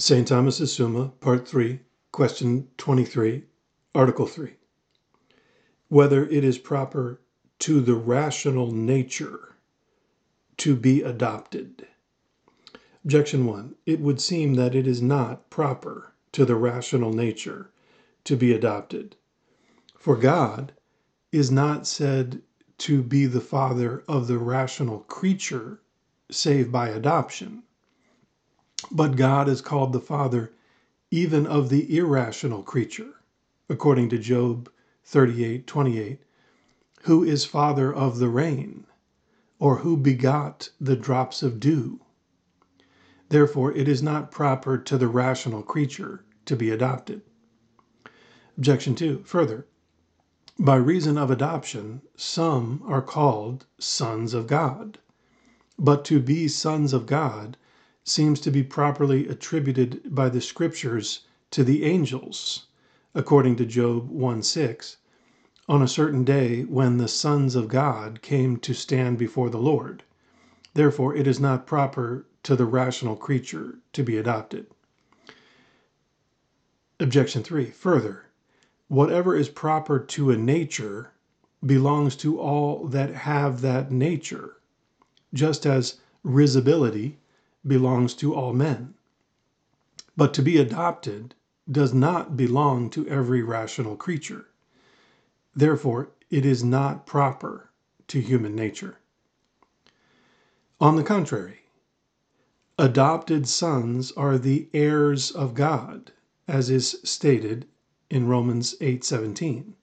St. Thomas's Summa, Part 3, Question 23, Article 3. Whether it is proper to the rational nature to be adopted. Objection 1. It would seem that it is not proper to the rational nature to be adopted. For God is not said to be the father of the rational creature save by adoption. But God is called the father even of the irrational creature, according to Job 38:28, who is father of the rain, or who begot the drops of dew. Therefore, it is not proper to the rational creature to be adopted. Objection 2. Further, by reason of adoption, some are called sons of God. But to be sons of God seems to be properly attributed by the Scriptures to the angels, according to Job 1:6, on a certain day when the sons of God came to stand before the Lord. Therefore, it is not proper to the rational creature to be adopted. Objection 3. Further, whatever is proper to a nature belongs to all that have that nature, just as risibility belongs to all men. But to be adopted does not belong to every rational creature. Therefore, it is not proper to human nature. On the contrary, adopted sons are the heirs of God, as is stated in Romans 8:17.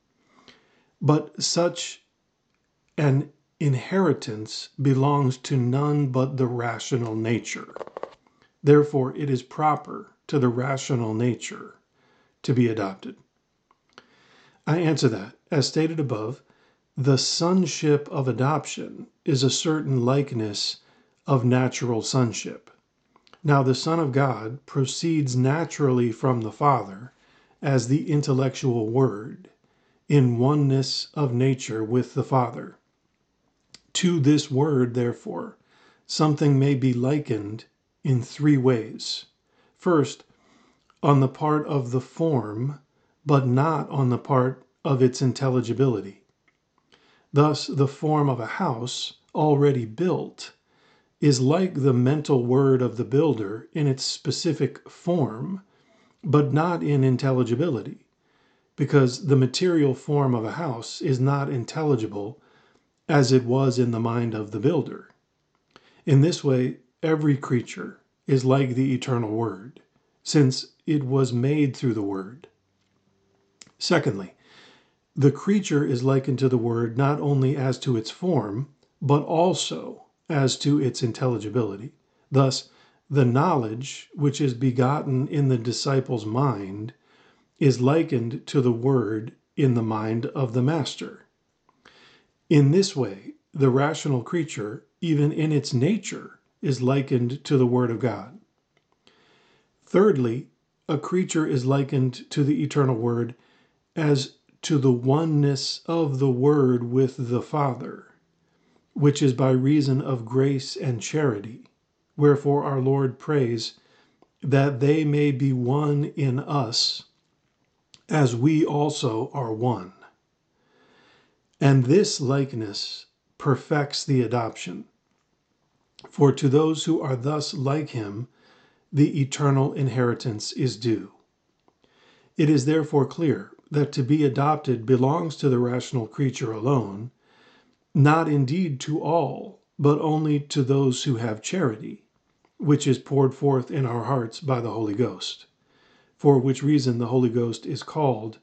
But such an inheritance belongs to none but the rational nature. Therefore, it is proper to the rational nature to be adopted. I answer that, as stated above, the sonship of adoption is a certain likeness of natural sonship. Now the Son of God proceeds naturally from the Father as the intellectual Word, in oneness of nature with the Father. To this Word, therefore, something may be likened in three ways. First, on the part of the form, but not on the part of its intelligibility. Thus, the form of a house already built is like the mental word of the builder in its specific form, but not in intelligibility, because the material form of a house is not intelligible as it was in the mind of the builder. In this way, every creature is like the eternal Word, since it was made through the Word. Secondly, the creature is likened to the Word not only as to its form, but also as to its intelligibility. Thus, the knowledge which is begotten in the disciple's mind is likened to the Word in the mind of the Master. In this way, the rational creature, even in its nature, is likened to the Word of God. Thirdly, a creature is likened to the eternal Word as to the oneness of the Word with the Father, which is by reason of grace and charity. Wherefore our Lord prays that they may be one in us, as we also are one. And this likeness perfects the adoption. For to those who are thus like him, the eternal inheritance is due. It is therefore clear that to be adopted belongs to the rational creature alone, not indeed to all, but only to those who have charity, which is poured forth in our hearts by the Holy Ghost, for which reason the Holy Ghost is called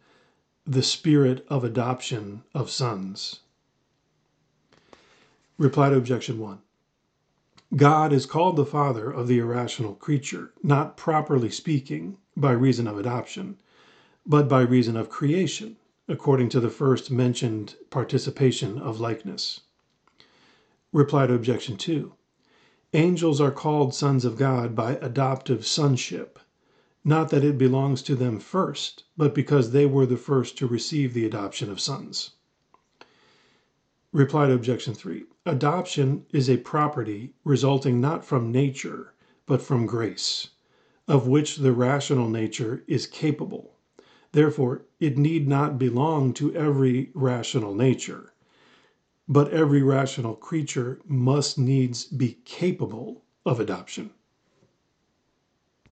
the Spirit of Adoption of Sons. Reply to Objection 1. God is called the Father of the irrational creature, not properly speaking, by reason of adoption, but by reason of creation, according to the first mentioned participation of likeness. Reply to Objection 2. Angels are called sons of God by adoptive sonship, not that it belongs to them first, but because they were the first to receive the adoption of sons. Reply to Objection 3. Adoption is a property resulting not from nature, but from grace, of which the rational nature is capable. Therefore, it need not belong to every rational nature, but every rational creature must needs be capable of adoption.